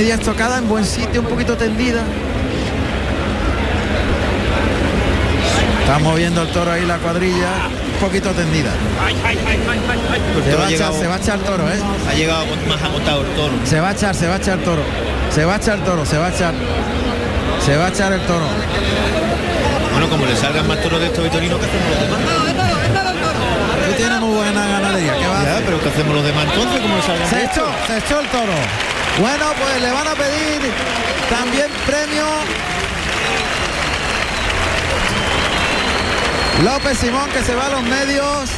media estocada en buen sitio, un poquito tendida. Está moviendo el toro ahí la cuadrilla, un poquito tendida. Se va a echar el toro, ¿eh? Ha llegado más agotado el toro. Se va a echar el toro. Bueno, como le salgan más toros de estos vitorinos, que hacemos los demás? Tú tienes muy buena ganadería, ¿qué va? Ya, pero ¿qué hacemos los demás entonces? ¿Cómo le salgan? Se echó el toro. Bueno, pues le van a pedir también premio. López Simón, que se va a los medios.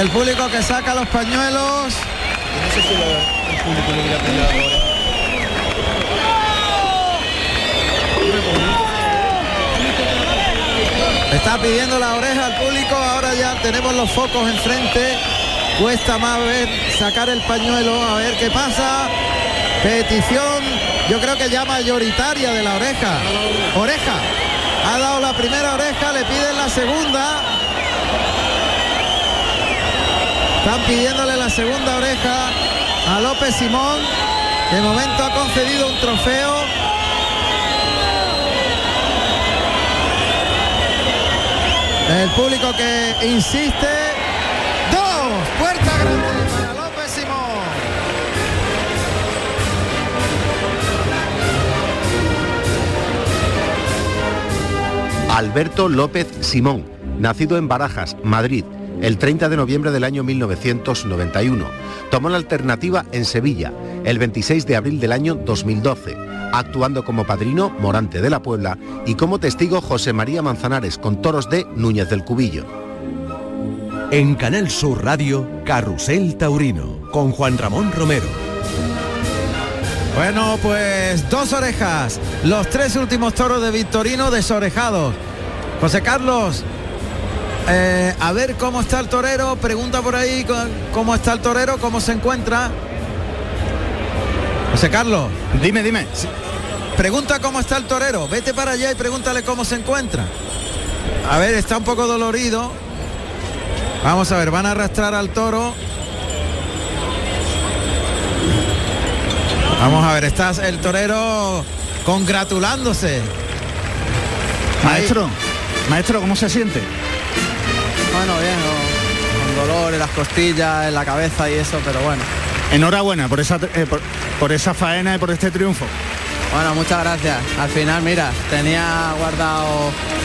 El público que saca los pañuelos. No sé si el público lo hubiera pedido ahora. Está pidiendo la oreja al público. Ahora ya tenemos los focos enfrente. Cuesta más ver, sacar el pañuelo, a ver qué pasa. Petición, yo creo que ya mayoritaria, de la oreja. Ha dado la primera oreja, le piden la segunda. Están pidiéndole la segunda oreja a López Simón. De momento ha concedido un trofeo. El público que insiste. Dos, puerta grande para López Simón. Alberto López Simón, nacido en Barajas, Madrid, el 30 de noviembre del año 1991. Tomó la alternativa en Sevilla, el 26 de abril del año 2012. Actuando como padrino Morante de la Puebla y como testigo José María Manzanares, con toros de Núñez del Cubillo. En Canal Sur Radio, Carrusel Taurino, con Juan Ramón Romero. Bueno, pues dos orejas, los tres últimos toros de Victorino desorejados. José Carlos, a ver cómo está el torero, pregunta por ahí cómo está el torero, cómo se encuentra. José Carlos, dime. Pregunta cómo está el torero, vete para allá y pregúntale cómo se encuentra. A ver, está un poco dolorido. Vamos a ver, van a arrastrar al toro. Vamos a ver, está el torero congratulándose. Maestro, ¿cómo se siente? Bueno, bien, con dolor en las costillas, en la cabeza y eso, pero bueno. Enhorabuena por esa faena y por este triunfo. Bueno, muchas gracias. Al final, mira, tenía guardado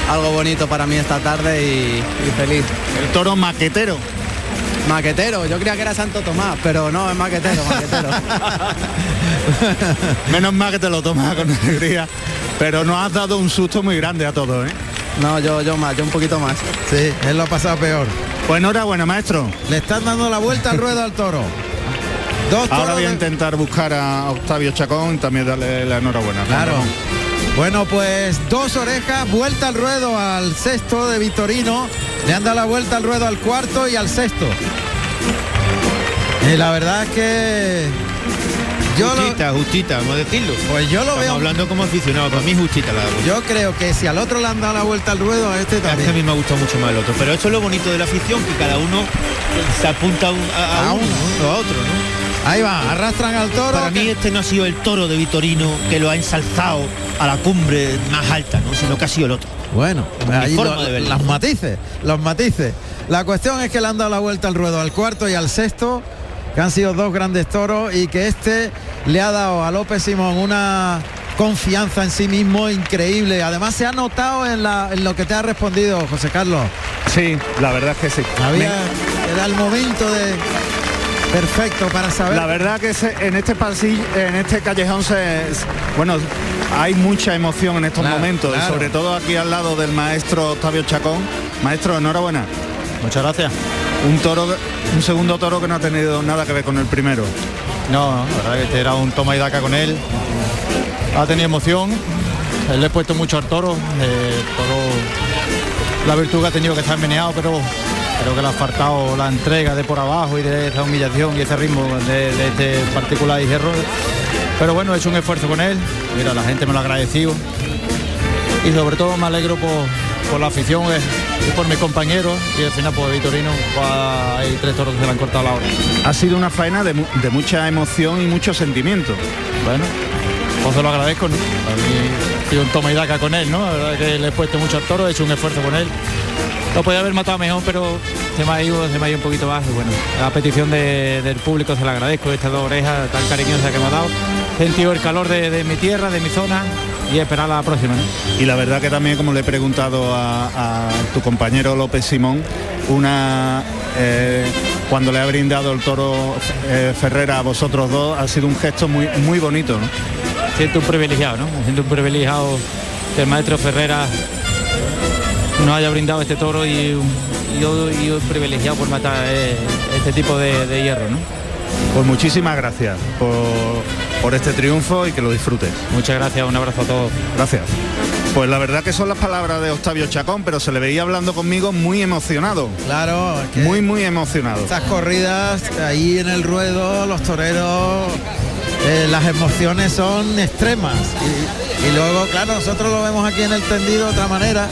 algo bonito para mí esta tarde y feliz. El toro maquetero. Maquetero, yo creía que era Santo Tomás, pero no, es maquetero. Menos mal que te lo tomas con alegría, pero nos has dado un susto muy grande a todos, ¿eh? No, yo un poquito más. Sí, él lo ha pasado peor. Pues enhorabuena, maestro. Le están dando la vuelta al ruedo al toro. Ahora voy a intentar buscar a Octavio Chacón, también darle la enhorabuena. Claro. Bueno, pues dos orejas, vuelta al ruedo al sexto de Victorino. Le han dado la vuelta al ruedo al cuarto y al sexto. Y la verdad es que... Justita, vamos a decirlo. Pues yo lo veo... hablando como aficionado, para mí justita la vuelta. Yo creo que si al otro le han dado la vuelta al ruedo, a este también. A mí me ha gustado mucho más el otro, pero esto es lo bonito de la afición, que cada uno se apunta a uno, a otro, ¿no? Ahí va, arrastran al toro. Para mí este no ha sido el toro de Victorino que lo ha ensalzado a la cumbre más alta, ¿no? Sino que ha sido el otro. Bueno, ahí los matices. La cuestión es que le han dado la vuelta al ruedo al cuarto y al sexto, que han sido dos grandes toros, y que este le ha dado a López Simón una confianza en sí mismo increíble. Además se ha notado en lo que te ha respondido, José Carlos. Sí, la verdad es que sí. Era el momento de... Perfecto, para saber. La verdad que en este callejón hay mucha emoción en estos momentos, claro. Y sobre todo aquí al lado del maestro Octavio Chacón. Maestro, enhorabuena. Muchas gracias. Un segundo toro que no ha tenido nada que ver con el primero. No, la verdad que este era un toma y daca con él. Ha tenido emoción. Él le ha puesto mucho al toro. La virtud que ha tenido, que está enveneado, pero... Creo que le ha faltado la entrega de por abajo y de esa humillación y ese ritmo de este particular y error. Pero bueno, he hecho un esfuerzo con él. Mira, la gente me lo ha agradecido. Y sobre todo me alegro por la afición. y por mis compañeros, y al final pues Victorino, hay tres toros que se le han cortado la hora. Ha sido una faena de mucha emoción y mucho sentimiento. Bueno, pues se lo agradezco, ¿no? A mí, sido un toma y daca con él, ¿no? La verdad que le he puesto mucho al toro, he hecho un esfuerzo con él. Lo podía haber matado mejor, pero se me ha ido un poquito más. Bueno, a petición del público se la agradezco, estas dos orejas tan cariñosas que me ha dado. He sentido el calor de mi tierra, de mi zona, y esperar la próxima, ¿no? Y la verdad que también, como le he preguntado a tu compañero López Simón, cuando le ha brindado el toro Ferrera a vosotros dos, ha sido un gesto muy, muy bonito, ¿no? Siento un privilegiado, ¿no? Siento un privilegiado que el maestro Ferrera nos haya brindado este toro, y privilegiado por matar este tipo de hierro, ¿no? Pues muchísimas gracias por este triunfo y que lo disfrutes. Muchas gracias, un abrazo a todos. Gracias. Pues la verdad que son las palabras de Octavio Chacón, pero se le veía hablando conmigo muy emocionado. Claro, es que muy, muy emocionado. Estas corridas, ahí en el ruedo, los toreros, las emociones son extremas. Y luego, claro, nosotros lo vemos aquí en el tendido de otra manera,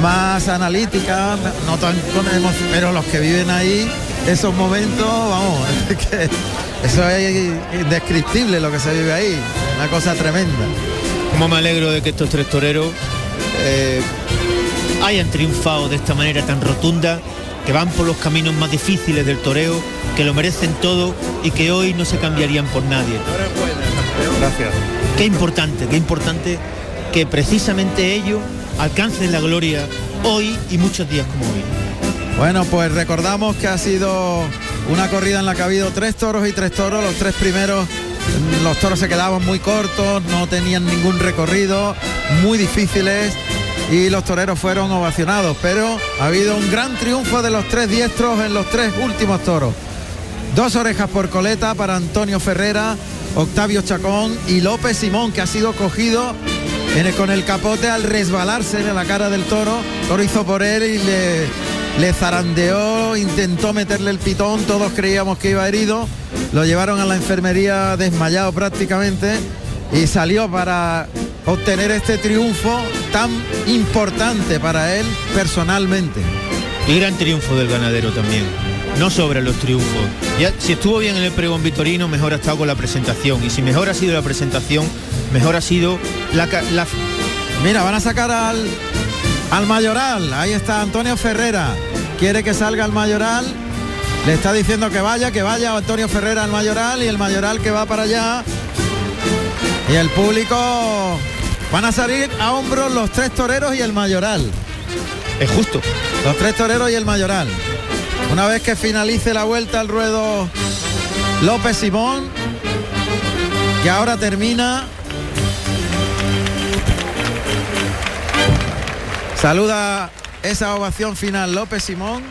más analítica, no tan con emoción, pero los que viven ahí, esos momentos, vamos, que eso es indescriptible lo que se vive ahí, una cosa tremenda. Como me alegro de que estos tres toreros hayan triunfado de esta manera tan rotunda, que van por los caminos más difíciles del toreo, que lo merecen todo y que hoy no se cambiarían por nadie. Gracias. Qué importante que precisamente ellos alcancen la gloria hoy y muchos días como hoy. Bueno, pues recordamos que ha sido una corrida en la que ha habido tres toros, los tres primeros, los toros se quedaban muy cortos, no tenían ningún recorrido, muy difíciles, y los toreros fueron ovacionados, pero ha habido un gran triunfo de los tres diestros en los tres últimos toros. 2 orejas por coleta para Antonio Ferrera, Octavio Chacón y López Simón, que ha sido cogido con el capote al resbalarse en la cara del toro. El toro hizo por él y le zarandeó, intentó meterle el pitón, todos creíamos que iba herido, lo llevaron a la enfermería desmayado prácticamente, y salió para obtener este triunfo tan importante para él personalmente. Y gran triunfo del ganadero también, no sobre los triunfos. Ya, si estuvo bien en el pregón Victorino, mejor ha estado con la presentación, y si mejor ha sido la presentación, mejor ha sido la... Mira, van a sacar al mayoral, ahí está Antonio Ferrera, quiere que salga el mayoral, le está diciendo que vaya Antonio Ferrera al mayoral, y el mayoral que va para allá, y el público, van a salir a hombros los tres toreros y el mayoral. Es justo. Los tres toreros y el mayoral. Una vez que finalice la vuelta al ruedo López Simón, que ahora termina. Saluda esa ovación final López Simón.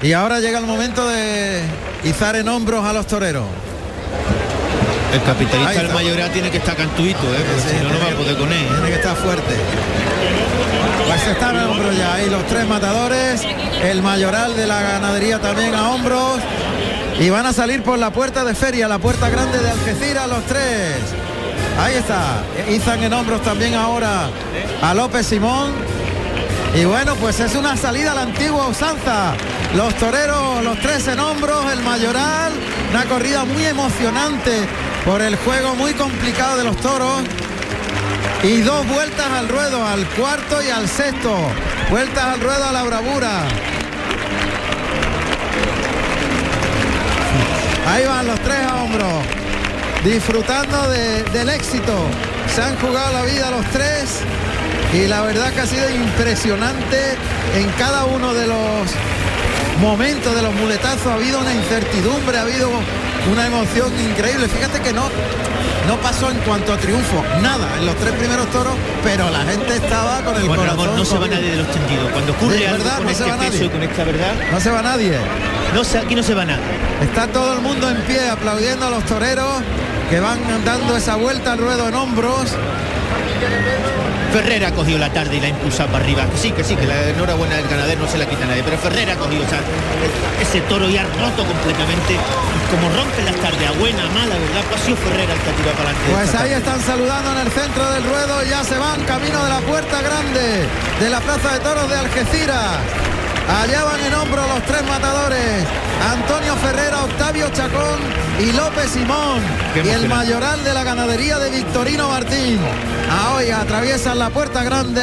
Y ahora llega el momento de izar en hombros a los toreros. El capitalista del mayoral tiene que estar cantuito, porque si no, no va a poder con él. Tiene que estar fuerte. Pues están en hombros ya. Ahí los tres matadores. El mayoral de la ganadería también a hombros. Y van a salir por la puerta de feria, la puerta grande de Algeciras, los tres. Ahí está, izan en hombros también ahora a López Simón. Y bueno, pues es una salida a la antigua usanza. Los toreros, los tres en hombros, el mayoral. Una corrida muy emocionante por el juego muy complicado de los toros. Y 2 vueltas al ruedo, al cuarto y al sexto. Vueltas al ruedo a la bravura. Ahí van los tres a hombros, disfrutando del éxito. Se han jugado la vida los tres, y la verdad que ha sido impresionante en cada uno de los momentos de los muletazos. Ha habido una incertidumbre, ha habido una emoción increíble. Fíjate que no pasó en cuanto a triunfo, nada en los tres primeros toros, pero la gente estaba con el corazón. Ramón, no se va nadie de los tendidos. Cuando ocurre sí, algo con este peso y con esta verdad, no se va nadie. Aquí no se va nadie. Está todo el mundo en pie aplaudiendo a los toreros que van dando esa vuelta al ruedo en hombros. Ferrera ha cogido la tarde y la ha impulsado para arriba. Que sí, la enhorabuena del ganadero no se la quita nadie, pero Ferrera ha cogido, o sea, ese toro y ha roto completamente. Como rompe las tardes, a buena, mala, ¿verdad? Pasión Ferrera está tirado para adelante. Pues ahí están saludando en el centro del ruedo, ya se van camino de la Puerta Grande, de la Plaza de Toros de Algeciras. Allá van en hombro los tres matadores, Antonio Ferrera, Octavio Chacón y López Simón, y el mayoral de la ganadería de Victorino Martín. Hoy atraviesan la Puerta Grande,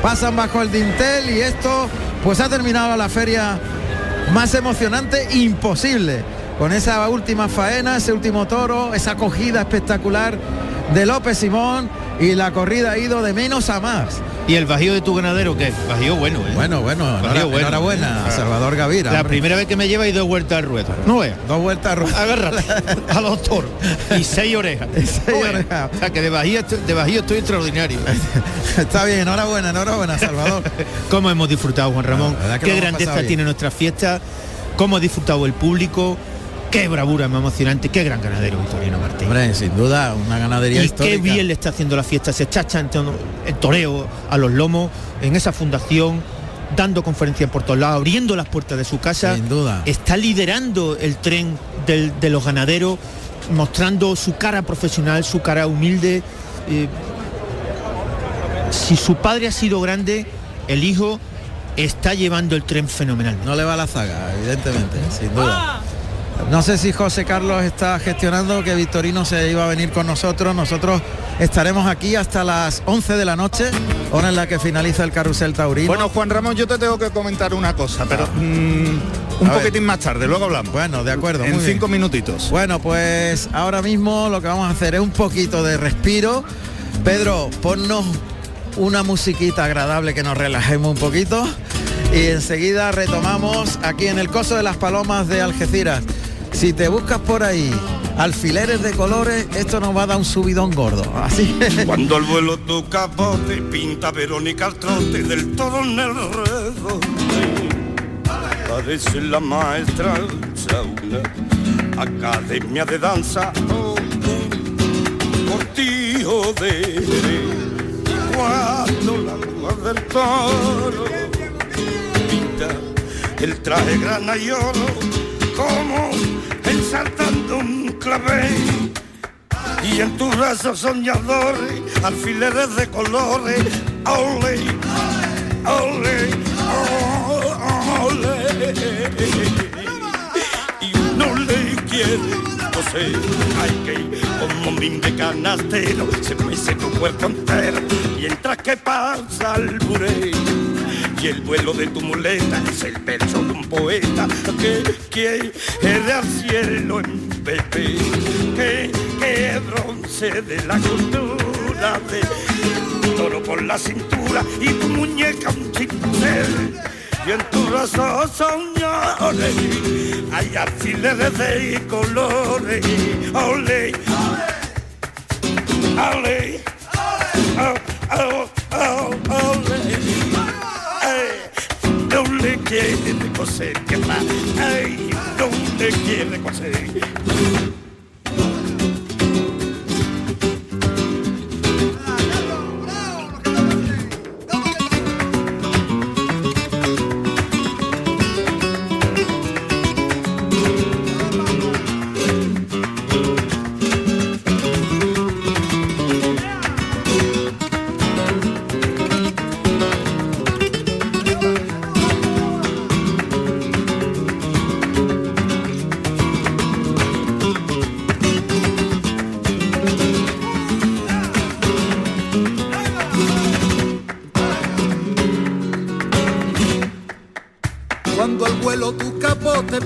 pasan bajo el dintel y esto pues ha terminado la feria más emocionante imposible, con esa última faena, ese último toro, esa acogida espectacular de López Simón, y la corrida ha ido de menos a más. ¿Y el bajío de tu ganadero qué? Bajío bueno, ¿eh? Bueno, enhorabuena a Salvador Gavira. La primera vez que me lleva y dos vueltas al ruedo. No veas. Dos vueltas al ruedo. Agárrate a los toros. Y seis orejas. Y seis orejas. O sea, que de bajío estoy extraordinario. Está bien, enhorabuena, Salvador. ¿Cómo hemos disfrutado, Juan Ramón? Qué grandeza tiene nuestra fiesta. ¿Cómo ha disfrutado el público? Qué bravura, más emocionante, qué gran ganadero Victorino Martín. Hombre, sin duda, una ganadería y histórica. Qué bien le está haciendo la fiesta, se está echando el toreo a los lomos en esa fundación, dando conferencias por todos lados, abriendo las puertas de su casa. Sin duda. Está liderando el tren de los ganaderos, mostrando su cara profesional, su cara humilde. Si su padre ha sido grande, el hijo está llevando el tren fenomenal. No le va la zaga, evidentemente, sin duda. No sé si José Carlos está gestionando que Victorino se iba a venir con nosotros. Nosotros estaremos aquí hasta las 11 de la noche, hora en la que finaliza el Carrusel Taurino. Bueno, Juan Ramón, yo te tengo que comentar una cosa, pero un poquitín más tarde, luego hablamos. Bueno, de acuerdo. En 5 minutitos. Bueno, pues ahora mismo lo que vamos a hacer es un poquito de respiro. Pedro, ponnos una musiquita agradable que nos relajemos un poquito y enseguida retomamos aquí en el Coso de las Palomas de Algeciras. Si te buscas por ahí alfileres de colores, esto nos va a dar un subidón gordo. Así. Cuando el vuelo toca bote, pinta Verónica al trote del toro en el redondo. Parece la maestra una academia de danza, cortijo de cuando la luz del toro pinta el traje grana y oro como saltando un clavel y en tus brazos soñadores alfileres de colores, ole, ole, ole, y uno le quiere poseer. Ay, que como min de canastero se mece tu cuerpo entero mientras que pasa el buré. Y el vuelo de tu muleta es el verso de un poeta que quiere al cielo en Pepe, que bronce de la cultura de toro por la cintura y tu muñeca un cincel. Y en tus brazos soñadores hay alfileres de colores, ole, ole, ole, ole. ¿Dónde quiere coser? ¿Qué va? Ay, ¿dónde quiere coser?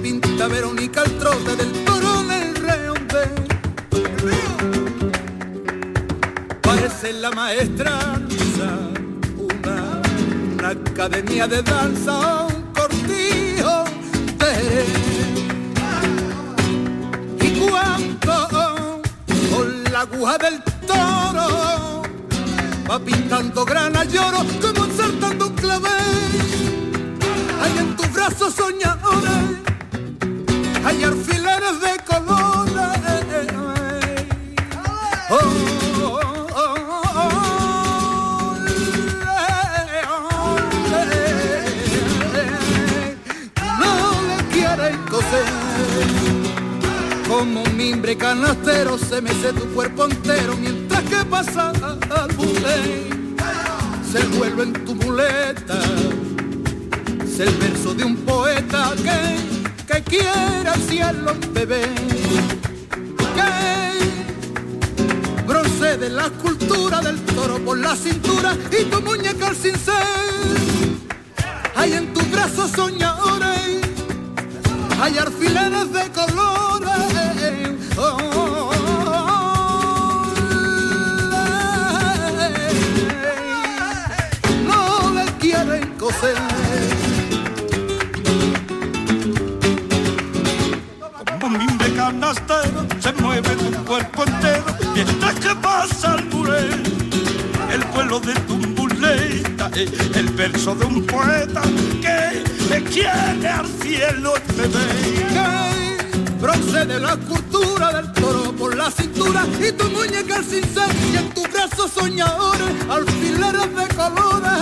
Pinta Verónica al trote del toro del redondel. Parece la maestra una academia de danza, un cortijo de. Y cuando con la aguja del toro va pintando grana y oro como saltando un clavel. Hay en tus brazos soñadores, hay alfileres de colores, oh, oh, oh, oh, como un mimbre canastero se mece tu cuerpo entero mientras que pasa al bulén. Se vuelve en tu muleta, es el verso de un poeta que quiera el cielo beber, que procede la escultura del toro por la cintura y tu muñeca al cincel. Hay en tus brazos soñadores, hay alfileres de colores. Oh, oh, oh, oh. No le quieren coser. Como un mimbre canastero se mueve tu cuerpo entero mientras que pasa el buré, el vuelo de tu muleta, el verso de un poeta que le quiere al cielo el bebé. Procede la cultura del toro por la cintura y tu muñeca al cincel y en tus brazos soñadores alfileres de colores.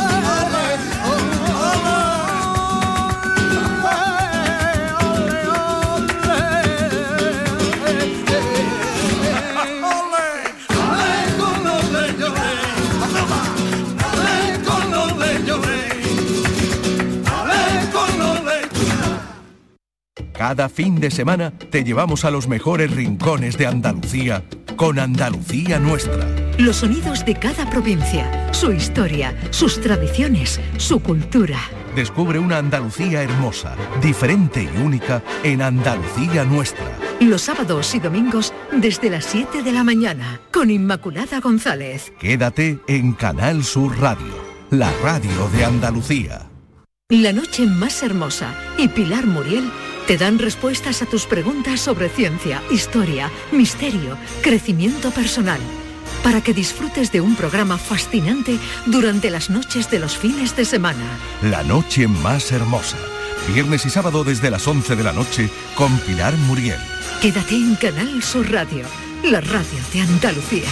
Cada fin de semana te llevamos a los mejores rincones de Andalucía con Andalucía Nuestra. Los sonidos de cada provincia, su historia, sus tradiciones, su cultura. Descubre una Andalucía hermosa, diferente y única en Andalucía Nuestra. Los sábados y domingos desde las 7 de la mañana con Inmaculada González. Quédate en Canal Sur Radio, la radio de Andalucía. La noche más hermosa y Pilar Muriel te dan respuestas a tus preguntas sobre ciencia, historia, misterio, crecimiento personal, para que disfrutes de un programa fascinante durante las noches de los fines de semana. La noche más hermosa, viernes y sábado desde las 11 de la noche con Pilar Muriel. Quédate en Canal Sur Radio, la radio de Andalucía.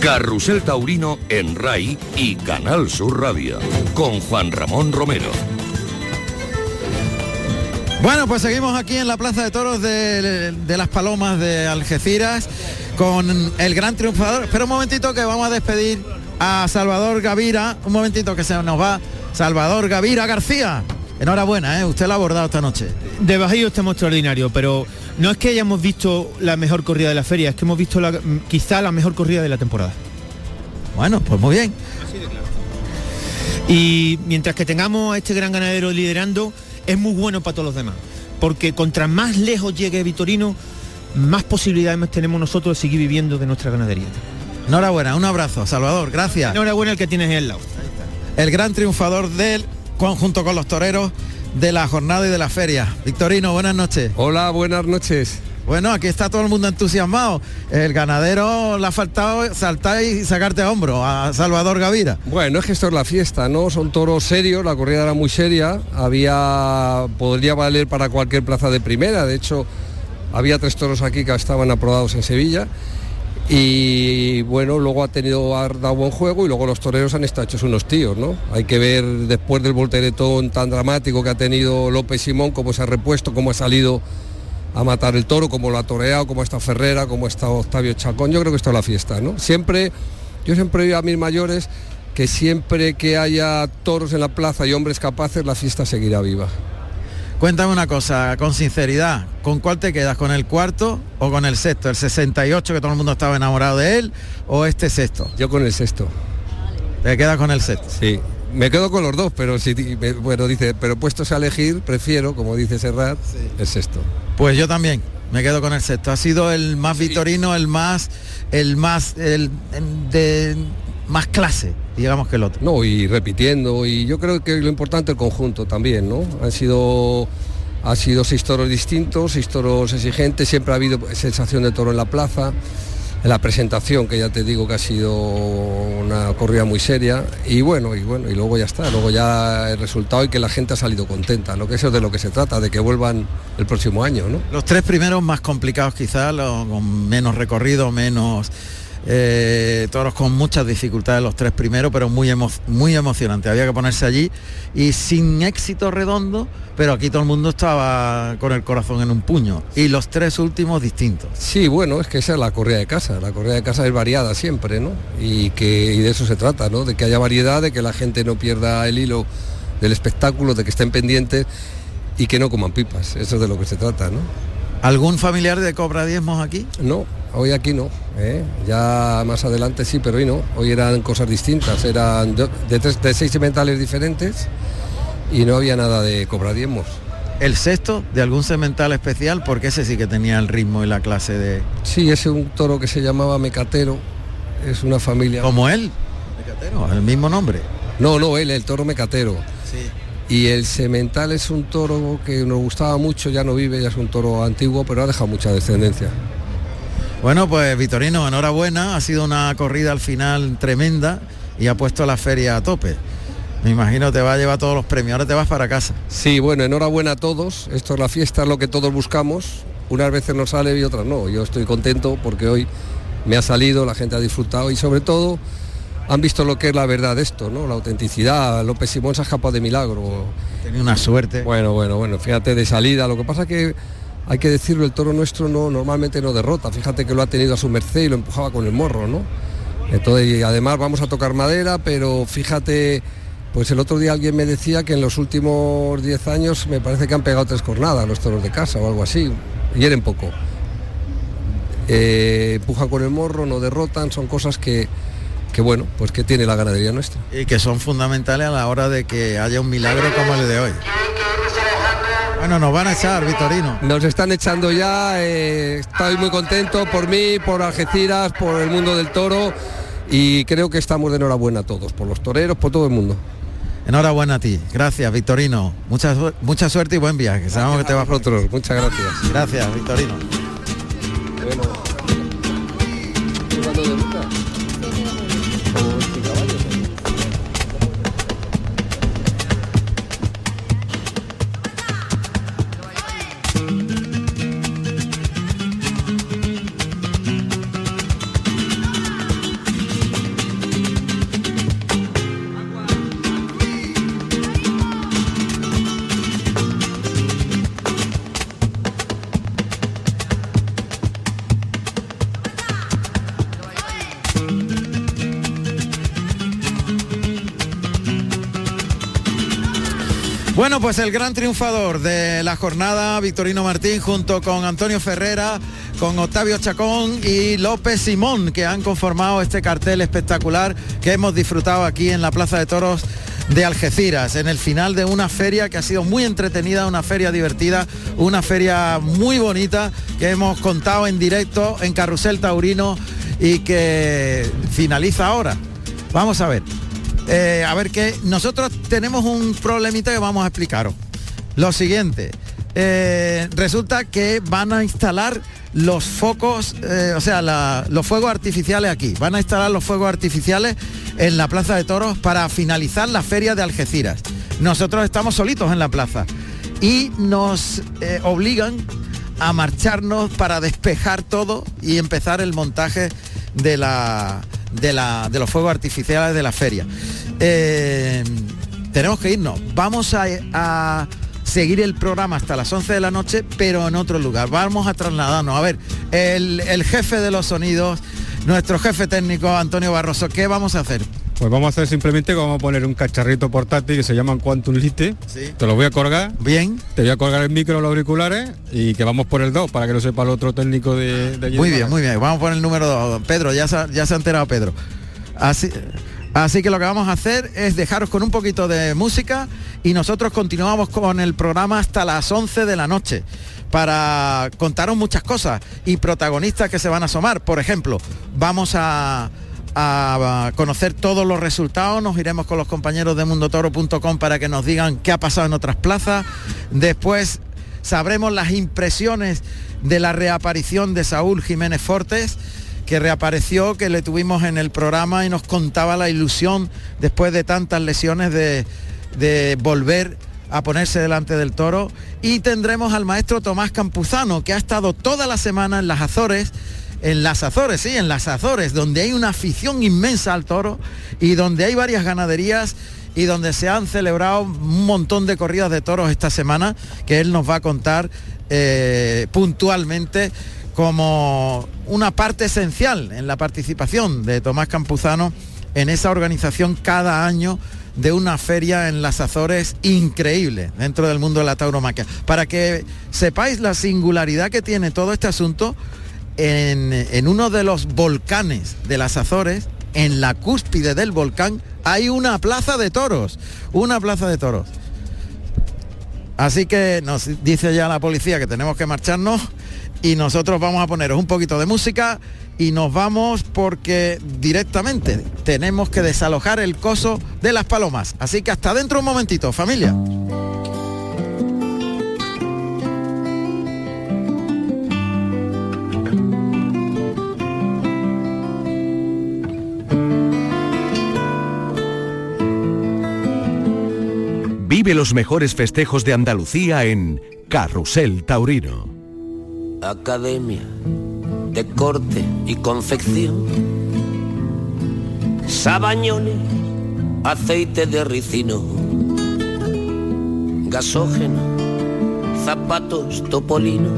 Carrusel Taurino en RAI y Canal Sur Radio, con Juan Ramón Romero. Bueno, pues seguimos aquí en la Plaza de Toros de Las Palomas de Algeciras, con el gran triunfador. Espera un momentito que vamos a despedir a Salvador Gavira, un momentito que se nos va Salvador Gavira García. Enhorabuena, ¿eh? Usted la ha abordado esta noche. De Bajío estamos extraordinarios, pero no es que hayamos visto la mejor corrida de la feria, es que hemos visto quizá la mejor corrida de la temporada. Bueno, pues muy bien. Así de claro. Y mientras que tengamos a este gran ganadero liderando, es muy bueno para todos los demás, porque contra más lejos llegue Victorino, más posibilidades más tenemos nosotros de seguir viviendo de nuestra ganadería. Enhorabuena, un abrazo, Salvador, gracias. Enhorabuena el que tienes ahí al lado. El gran triunfador del conjunto con los toreros de la jornada y de la feria. Victorino, buenas noches. Hola, buenas noches. Bueno, aquí está todo el mundo entusiasmado. El ganadero le ha faltado saltar y sacarte a hombro a Salvador Gavira. Bueno, es que esto es la fiesta, ¿no? Son toros serios, la corrida era muy seria. Podría valer para cualquier plaza de primera. De hecho, había tres toros aquí que estaban aprobados en Sevilla. Y bueno, luego ha dado buen juego y luego los toreros han estado hechos unos tíos, ¿no? Hay que ver después del volteretón tan dramático que ha tenido López Simón, cómo se ha repuesto, cómo ha salido a matar el toro, cómo lo ha toreado, cómo está Ferrera, cómo está Octavio Chacón. Yo creo que esto es la fiesta, ¿no? Yo siempre digo a mis mayores que siempre que haya toros en la plaza y hombres capaces, la fiesta seguirá viva. Cuéntame una cosa, con sinceridad, ¿con cuál te quedas? ¿Con el cuarto o con el sexto? ¿El 68 que todo el mundo estaba enamorado de él o este sexto? Yo con el sexto. ¿Te quedas con el sexto? Sí, me quedo con los dos, pero puestos a elegir, prefiero, como dice Serrat, sí, el sexto. Pues yo también me quedo con el sexto. Ha sido el más sí. Victorino, el de más clase, digamos, que el otro. No, y repitiendo, y yo creo que lo importante el conjunto también, ¿no? Ha sido seis toros distintos, seis toros exigentes, siempre ha habido sensación de toro en la plaza, en la presentación, que ya te digo que ha sido una corrida muy seria, y luego ya está, luego ya el resultado y que la gente ha salido contenta, lo que eso es de lo que se trata, de que vuelvan el próximo año, ¿no? Los tres primeros más complicados quizás, con menos recorrido, menos... toros con muchas dificultades los tres primeros, pero muy emocionante. Había que ponerse allí y sin éxito redondo, pero aquí todo el mundo estaba con el corazón en un puño. Y los tres últimos distintos. Sí, bueno, es que esa es la corrida de casa. La corrida de casa es variada siempre, ¿no? Y de eso se trata, ¿no? De que haya variedad, de que la gente no pierda el hilo del espectáculo, de que estén pendientes y que no coman pipas. Eso es de lo que se trata, ¿no? ¿Algún familiar de Cobra Diezmos aquí? No, hoy aquí no, ¿eh? Ya más adelante sí, pero hoy no. Hoy eran cosas distintas, eran de seis sementales diferentes y no había nada de Cobra Diezmos. ¿El sexto de algún semental especial? Porque ese sí que tenía el ritmo y la clase de... Sí, ese es un toro que se llamaba Mecatero, es una familia... ¿Como él? ¿Mecatero? ¿El mismo nombre? No, él, el toro Mecatero. Sí. Y el semental es un toro que nos gustaba mucho, ya no vive, ya es un toro antiguo, pero ha dejado mucha descendencia. Bueno, pues Victorino, enhorabuena, ha sido una corrida al final tremenda y ha puesto la feria a tope. Me imagino te va a llevar todos los premios, ahora te vas para casa. Sí, bueno, enhorabuena a todos, esto es la fiesta, es lo que todos buscamos, unas veces nos sale y otras no. Yo estoy contento porque hoy me ha salido, la gente ha disfrutado y sobre todo... han visto lo que es la verdad de esto, ¿no? La autenticidad. López Simón se ha escapado de milagro. Tenía una suerte. Bueno, fíjate, de salida. Lo que pasa es que, hay que decirlo, el toro nuestro normalmente no derrota. Fíjate que lo ha tenido a su merced y lo empujaba con el morro, ¿no? Entonces, y además vamos a tocar madera, pero fíjate, pues el otro día alguien me decía que en los últimos 10 años me parece que han pegado 3 cornadas los toros de casa o algo así. Hieren poco. Empujan con el morro, no derrotan, son cosas que bueno, pues que tiene la ganadería nuestra. Y que son fundamentales a la hora de que haya un milagro como el de hoy. Bueno, nos van a echar, Victorino. Nos están echando ya, estoy muy contento por mí, por Algeciras, por el mundo del toro y creo que estamos de enhorabuena a todos, por los toreros, por todo el mundo. Enhorabuena a ti, gracias Victorino, mucha suerte y buen viaje, gracias, sabemos que te vas pronto. Muchas gracias. Gracias, Victorino. Bueno. Bueno, pues el gran triunfador de la jornada, Victorino Martín, junto con Antonio Ferrera, con Octavio Chacón y López Simón, que han conformado este cartel espectacular que hemos disfrutado aquí en la Plaza de Toros de Algeciras, en el final de una feria que ha sido muy entretenida, una feria divertida, una feria muy bonita, que hemos contado en directo en Carrusel Taurino y que finaliza ahora. Vamos a ver. A ver, que nosotros tenemos un problemita que vamos a explicaros. Lo siguiente, resulta que van a instalar los focos, los fuegos artificiales aquí. Van a instalar los fuegos artificiales en la Plaza de Toros para finalizar la feria de Algeciras. Nosotros estamos solitos en la plaza y nos obligan a marcharnos para despejar todo y empezar el montaje de los fuegos artificiales de la feria. Tenemos que irnos. Vamos a seguir el programa hasta las 11 de la noche, pero en otro lugar. Vamos a trasladarnos. A ver, el jefe de los sonidos, nuestro jefe técnico, Antonio Barroso, ¿qué vamos a hacer? Pues vamos a hacer simplemente que vamos a poner un cacharrito portátil que se llama Quantum Lite. Sí. Te lo voy a colgar. Bien. Te voy a colgar el micro, los auriculares y que vamos por el 2 para que lo sepa el otro técnico de allí. Muy bien, muy bien. Vamos por el número 2. Pedro, ya se ha enterado Pedro. Así que lo que vamos a hacer es dejaros con un poquito de música y nosotros continuamos con el programa hasta las 11 de la noche. Para contaros muchas cosas y protagonistas que se van a asomar. Por ejemplo, vamos a conocer todos los resultados, nos iremos con los compañeros de mundotoro.com para que nos digan qué ha pasado en otras plazas. Después sabremos las impresiones de la reaparición de Saúl Jiménez Fortes, que reapareció, que le tuvimos en el programa y nos contaba la ilusión después de tantas lesiones de volver a ponerse delante del toro. Y tendremos al maestro Tomás Campuzano, que ha estado toda la semana en las Azores en las Azores, sí, en las Azores, donde hay una afición inmensa al toro y donde hay varias ganaderías y donde se han celebrado un montón de corridas de toros esta semana, que él nos va a contar puntualmente como una parte esencial en la participación de Tomás Campuzano en esa organización cada año de una feria en las Azores increíble dentro del mundo de la tauromaquia. Para que sepáis la singularidad que tiene todo este asunto, en uno de los volcanes de las Azores, en la cúspide del volcán, hay una plaza de toros, Así que nos dice ya la policía que tenemos que marcharnos y nosotros vamos a poneros un poquito de música y nos vamos porque directamente tenemos que desalojar el coso de las palomas. Así que hasta dentro un momentito, familia. Vive los mejores festejos de Andalucía en Carrusel Taurino. Academia de corte y confección, sabañones, aceite de ricino, gasógeno, zapatos topolino,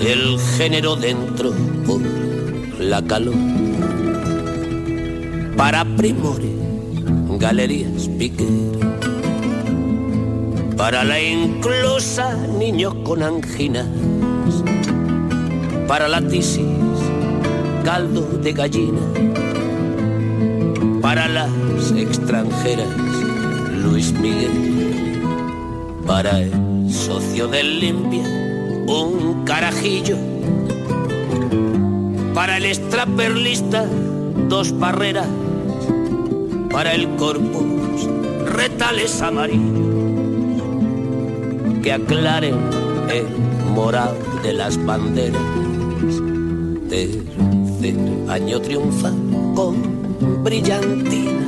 el género dentro por la calor, para primores, galerías piquer, para la inclusa, niños con anginas, para la tisis, caldo de gallina, para las extranjeras, Luis Miguel, para el socio del limpia, un carajillo, para el extraperlista, dos barreras, para el corpus, retales amarillos que aclaren el moral de las banderas. Tercer año triunfa con brillantina,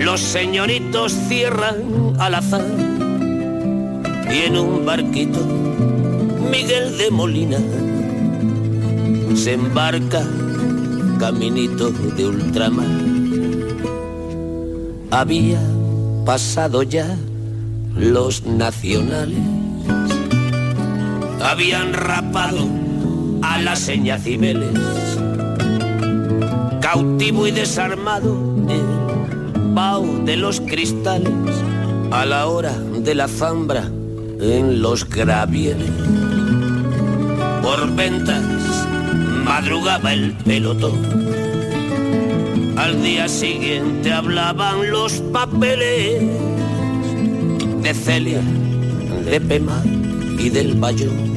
los señoritos cierran al azar y en un barquito Miguel de Molina se embarca caminito de ultramar. Había pasado ya los nacionales, habían rapado a las señas Cibeles, cautivo y desarmado el pao de los cristales, a la hora de la zambra en los gravieles. Por ventas madrugaba el pelotón, al día siguiente hablaban los papeles de Celia, de Pema y del Bayón.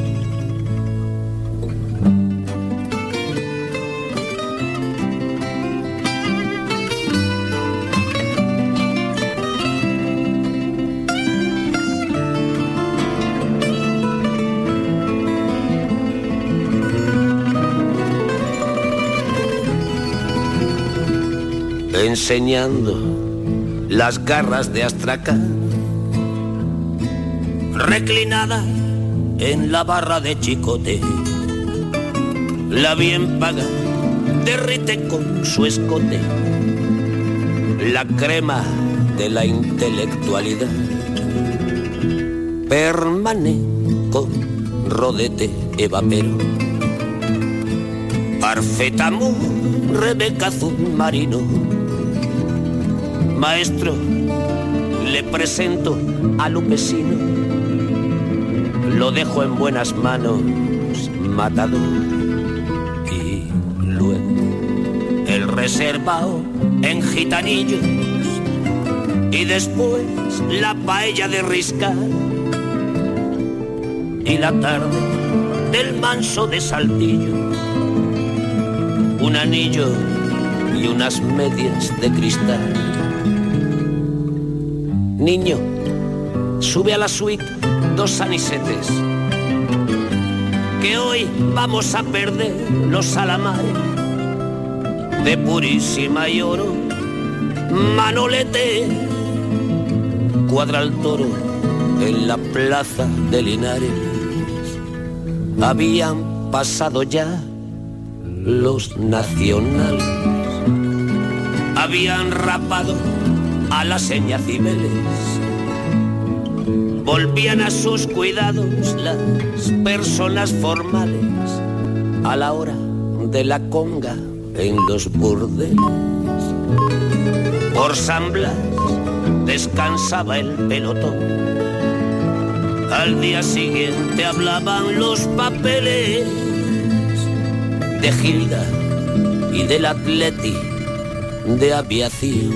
Enseñando las garras de astraca, reclinada en la barra de chicote, la bien paga derrite con su escote la crema de la intelectualidad. Permane con rodete evapero, Parfetamú, Rebeca Submarino. Maestro, le presento a Lupesino, lo dejo en buenas manos, matador. Y luego el reservado en gitanillos, y después la paella de riscar, y la tarde del manso de Saltillo, un anillo y unas medias de cristal. Niño, sube a la suite dos anisetes, que hoy vamos a perder los alamares de purísima y oro. Manolete, cuadra el toro en la plaza de Linares. habían pasado ya los nacionales, habían rapado a las Eñacibeles, volvían a sus cuidados las personas formales a la hora de la conga en los burdeles. Por San Blas descansaba el pelotón, al día siguiente hablaban los papeles de Gilda y del Atleti de aviación.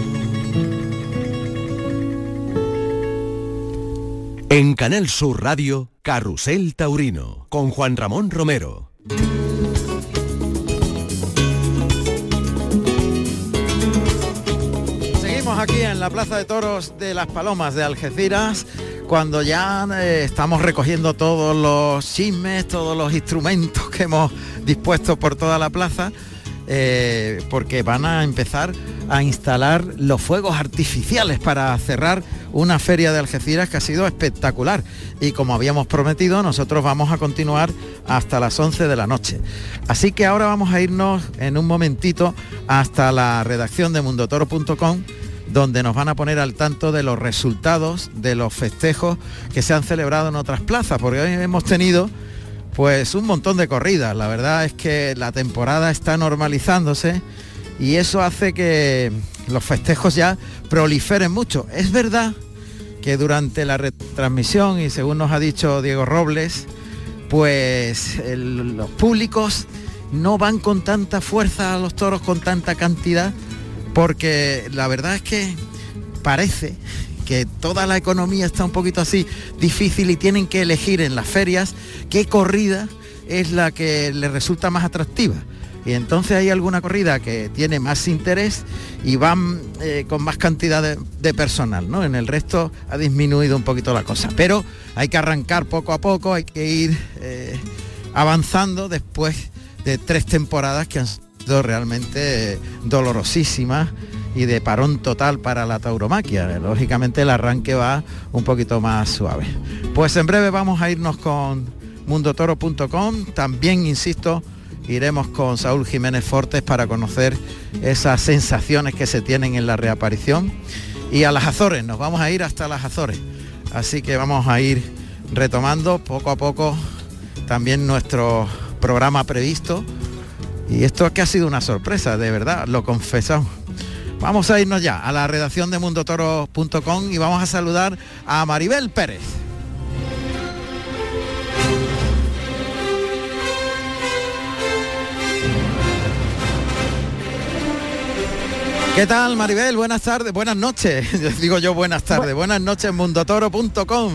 En Canal Sur Radio, Carrusel Taurino, con Juan Ramón Romero. Seguimos aquí en la Plaza de Toros de Las Palomas de Algeciras, cuando ya estamos recogiendo todos los chismes, todos los instrumentos que hemos dispuesto por toda la plaza, porque van a empezar a instalar los fuegos artificiales para cerrar una feria de Algeciras que ha sido espectacular. Y como habíamos prometido, nosotros vamos a continuar hasta las 11 de la noche. Así que ahora vamos a irnos en un momentito hasta la redacción de mundotoro.com, donde nos van a poner al tanto de los resultados de los festejos que se han celebrado en otras plazas, porque hoy hemos tenido pues un montón de corridas. La verdad es que la temporada está normalizándose y eso hace que los festejos ya proliferen mucho. Es verdad que durante la retransmisión, y según nos ha dicho Diego Robles, pues los públicos no van con tanta fuerza a los toros, con tanta cantidad, porque la verdad es que parece que toda la economía está un poquito así difícil y tienen que elegir en las ferias qué corrida es la que les resulta más atractiva. Y entonces hay alguna corrida que tiene más interés y van con más cantidad de personal, ¿no? En el resto ha disminuido un poquito la cosa, pero hay que arrancar poco a poco, hay que ir avanzando después de tres temporadas que han sido realmente dolorosísimas y de parón total para la tauromaquia. Lógicamente el arranque va un poquito más suave. Pues en breve vamos a irnos con mundotoro.com, también insisto, iremos con Saúl Jiménez Fortes para conocer esas sensaciones que se tienen en la reaparición. Y a las Azores, nos vamos a ir hasta las Azores. Así que vamos a ir retomando poco a poco también nuestro programa previsto. Y esto es que ha sido una sorpresa, de verdad, lo confesamos. Vamos a irnos ya a la redacción de mundotoro.com y vamos a saludar a Maribel Pérez. ¿Qué tal, Maribel? Buenas tardes, buenas noches, digo yo buenas tardes, buenas noches mundotoro.com.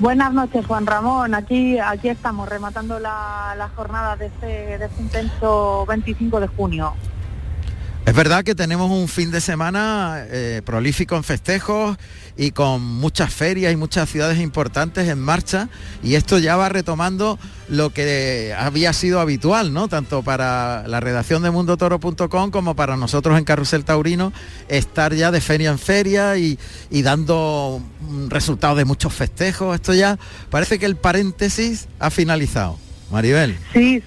Buenas noches, Juan Ramón, aquí estamos rematando la jornada de este intenso 25 de junio. Es verdad que tenemos un fin de semana prolífico en festejos y con muchas ferias y muchas ciudades importantes en marcha, y esto ya va retomando lo que había sido habitual, ¿no? Tanto para la redacción de mundotoro.com como para nosotros en Carrusel Taurino, estar ya de feria en feria y dando resultados de muchos festejos. Esto ya parece que el paréntesis ha finalizado. Maribel. Sí,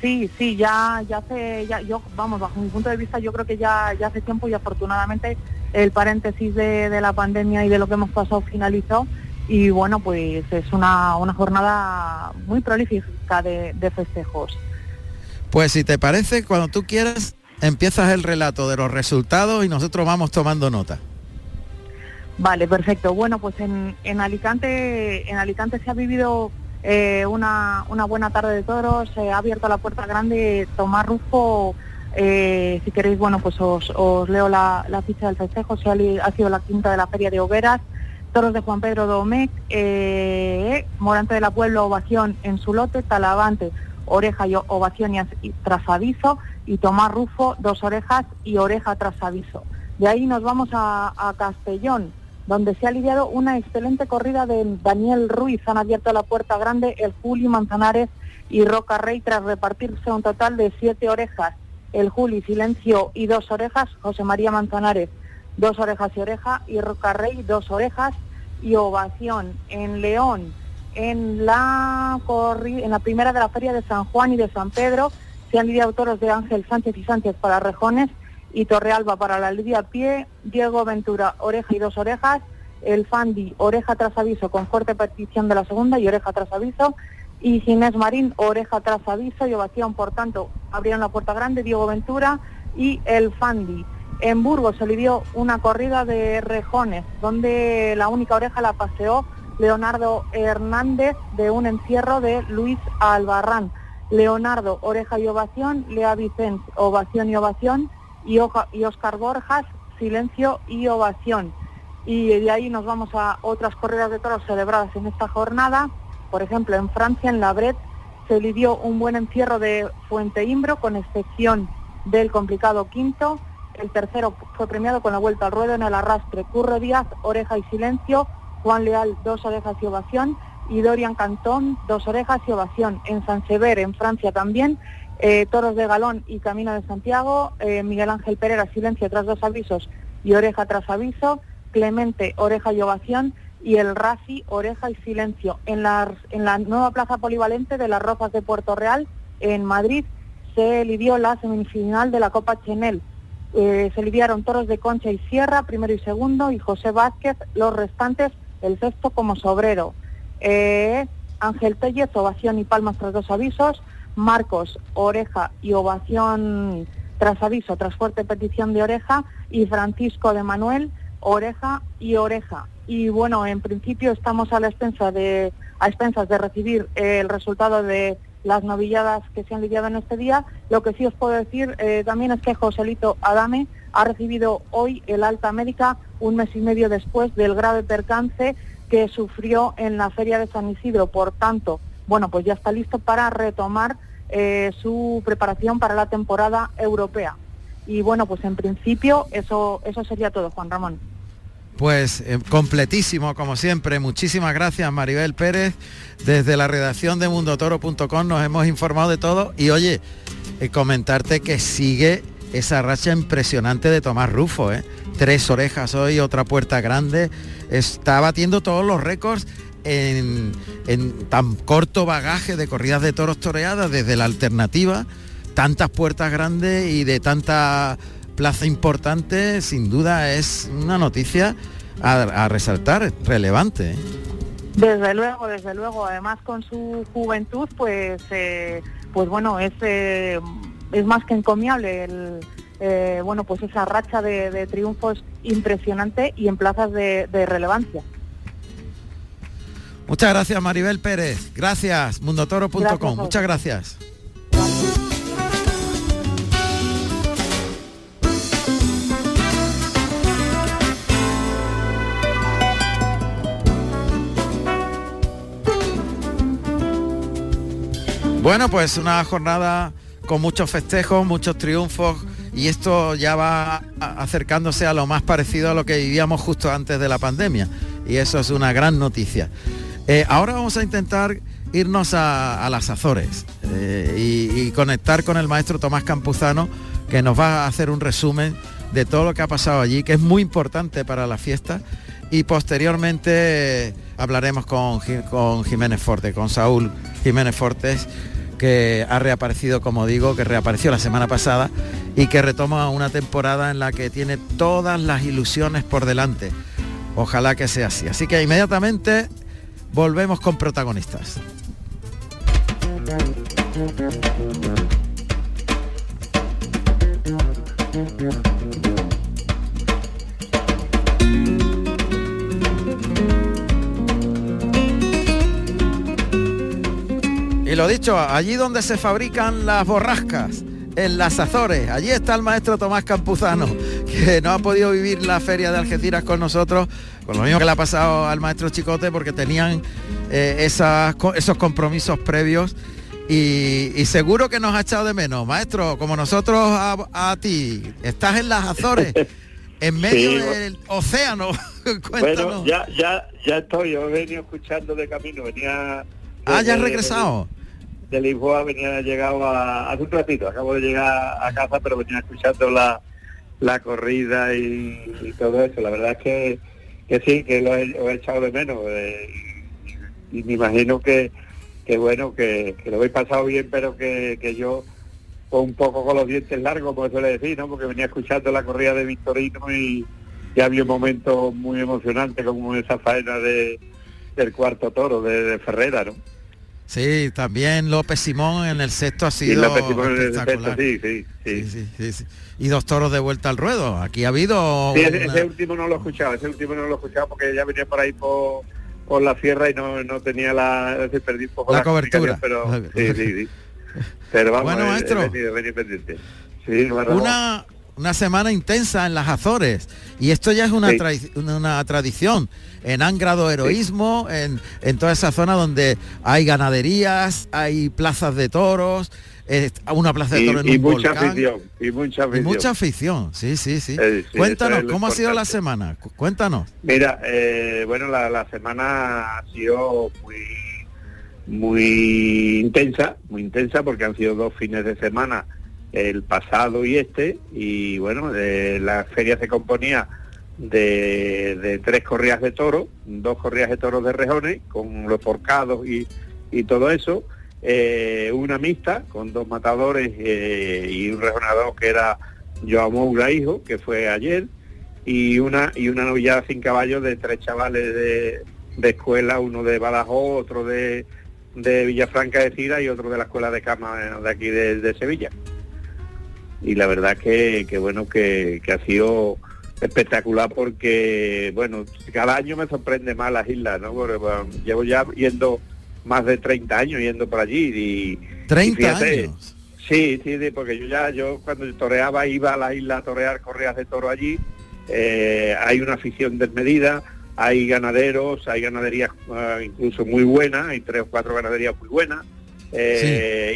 yo bajo mi punto de vista, yo creo que ya hace tiempo y afortunadamente el paréntesis de la pandemia y de lo que hemos pasado finalizó, y bueno, pues es una jornada muy prolífica de festejos. Pues si te parece, cuando tú quieras empiezas el relato de los resultados y nosotros vamos tomando nota. Vale, perfecto. Bueno, pues en Alicante se ha vivido una buena tarde de toros. Ha abierto la puerta grande Tomás Rufo. Si queréis, bueno, pues os leo la ficha del festejo. Ha sido la quinta de la feria de Hogueras, toros de Juan Pedro Domecq, Morante de la Puebla, ovación en su lote, Talavante, oreja y ovación y tras aviso, y Tomás Rufo, dos orejas y oreja tras aviso. De ahí nos vamos a Castellón, donde se ha lidiado una excelente corrida de Daniel Ruiz. Han abierto la puerta grande El Juli, Manzanares y Roca Rey, tras repartirse un total de 7 orejas. El Juli, silencio y 2 orejas. José María Manzanares, 2 orejas y oreja. Y Roca Rey, 2 orejas y ovación. En León en la primera de la feria de San Juan y de San Pedro se han lidiado toros de Ángel Sánchez y Sánchez para Rejones y Torrealba para la lidia a pie, Diego Ventura, oreja y dos orejas, El Fandi, oreja tras aviso con fuerte petición de la segunda y oreja tras aviso, y Ginés Marín, oreja tras aviso y ovación, por tanto, abrieron la puerta grande Diego Ventura y El Fandi. En Burgos se le dio una corrida de Rejones, donde la única oreja la paseó Leonardo Hernández de un encierro de Luis Albarrán. Leonardo, oreja y ovación, Lea Vicens, ovación y ovación, y Óscar Borjas, silencio y ovación. Y de ahí nos vamos a otras corridas de toros celebradas en esta jornada. Por ejemplo, en Francia, en La Bret, se lidió un buen encierro de Fuente Imbro, con excepción del complicado quinto. El tercero fue premiado con la vuelta al ruedo en el arrastre. Curro Díaz, oreja y silencio. Juan Leal, dos orejas y ovación. Y Dorian Cantón, dos orejas y ovación. En Saint-Sever, en Francia también, toros de Galón y Camino de Santiago. Miguel Ángel Pereira, silencio tras dos avisos y oreja tras aviso. Clemente, oreja y ovación. Y el Rafi, oreja y silencio. En la nueva plaza polivalente de Las Rozas de Puerto Real, en Madrid, se lidió la semifinal de la Copa Chenel. Se lidiaron toros de Concha y Sierra, primero y segundo, y José Vázquez, los restantes, el sexto como sobrero. Ángel Tellez, ovación y palmas tras dos avisos. Marcos, oreja y ovación tras aviso, tras fuerte petición de oreja. Y Francisco de Manuel, oreja y oreja. Y bueno, en principio estamos a expensas de recibir el resultado de las novilladas que se han lidiado en este día. Lo que sí os puedo decir también es que Joselito Adame ha recibido hoy el alta médica, un mes y medio después del grave percance que sufrió en la feria de San Isidro. Por tanto, bueno, pues ya está listo para retomar su preparación para la temporada europea. Y bueno, pues en principio eso sería todo, Juan Ramón. Pues completísimo, como siempre. Muchísimas gracias, Maribel Pérez. Desde la redacción de mundotoro.com nos hemos informado de todo. Y oye, comentarte que sigue esa racha impresionante de Tomás Rufo, ¿eh? Tres orejas hoy, otra puerta grande. Está batiendo todos los récords en tan corto bagaje de corridas de toros toreadas, desde la alternativa, tantas puertas grandes y de tanta plaza importante. Sin duda es una noticia a resaltar, relevante. Desde luego, además con su juventud, pues bueno, es más que encomiable bueno, pues esa racha de triunfos impresionante y en plazas de relevancia. Muchas gracias, Maribel Pérez. Gracias, mundotoro.com. Muchas gracias. Bueno, pues una jornada con muchos festejos, muchos triunfos, y esto ya va acercándose a lo más parecido a lo que vivíamos justo antes de la pandemia, y eso es una gran noticia. Ahora vamos a intentar irnos a las Azores y conectar con el maestro Tomás Campuzano, que nos va a hacer un resumen de todo lo que ha pasado allí, que es muy importante para la fiesta. Y posteriormente hablaremos con Jiménez Fortes, con Saúl Jiménez Fortes, que ha reaparecido, como digo, que reapareció la semana pasada y que retoma una temporada en la que tiene todas las ilusiones por delante. Ojalá que sea así. Así que inmediatamente volvemos con protagonistas. Y lo dicho, allí donde se fabrican las borrascas, en las Azores, allí está el maestro Tomás Campuzano, que no ha podido vivir la feria de Algeciras con nosotros, con lo mismo que le ha pasado al maestro Chicote, porque tenían esos compromisos previos, y seguro que nos ha echado de menos. Maestro, como nosotros a ti, estás en las Azores, en medio del océano. Cuéntanos. Bueno, ya estoy, yo he venido escuchando de camino, venía... ya has regresado. De Lisboa venía llegado hace un ratito, acabo de llegar a casa, pero venía escuchando la corrida y todo eso. La verdad es que sí, que lo he echado de menos. y me imagino que bueno, que lo habéis pasado bien, pero que yo un poco con los dientes largos, como suele decir, ¿no? Porque venía escuchando la corrida de Victorino y ya había un momento muy emocionante, como esa faena del cuarto toro, de Ferrera, ¿no? Sí, también López Simón en el sexto ha sido espectacular. En el sexto, sí. Y dos toros de vuelta al ruedo. Aquí ha habido... Sí, ese último no lo he escuchado, porque ya venía por ahí por la sierra y no tenía perdí un poco la cobertura. Pero sí. Pero vamos, bueno, maestro, venir pendiente. Sí, una semana intensa en las Azores, y esto ya es una tradición en Angra do Heroísmo, en toda esa zona donde hay ganaderías, hay plazas de toros, una plaza de toros en un volcán. Y mucha afición. Sí. Cuéntanos, ¿cómo ha sido la semana? Cuéntanos. Mira, bueno, la semana ha sido muy intensa, porque han sido dos fines de semana, el pasado y este, y bueno, la feria se componía de tres corridas de toros, dos corridas de toros de Rejones, con los porcados y todo eso, una mixta con dos matadores y un rejonador que era Joao Moura hijo, que fue ayer, y una novillada sin caballos de tres chavales de escuela, uno de Badajoz, otro de Villafranca de Sira y otro de la escuela de cama de aquí de Sevilla. Y la verdad que bueno, que ha sido espectacular, porque bueno, cada año me sorprende más las islas, ¿no? Porque, bueno, llevo ya yendo más de 30 años yendo por allí y 30 y fíjate, años. Sí, porque yo cuando toreaba iba a las islas a torear correas de toro allí. Hay una afición desmedida, hay ganaderos, hay ganaderías incluso muy buenas, hay 3 o 4 ganaderías muy buenas, sí.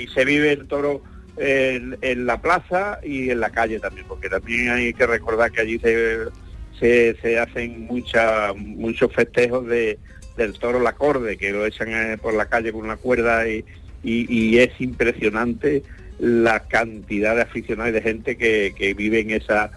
Y se vive el toro en la plaza y en la calle también, porque también hay que recordar que allí se hacen muchos festejos del toro al acorde, que lo echan por la calle con una cuerda y es impresionante la cantidad de aficionados y de gente que viven esa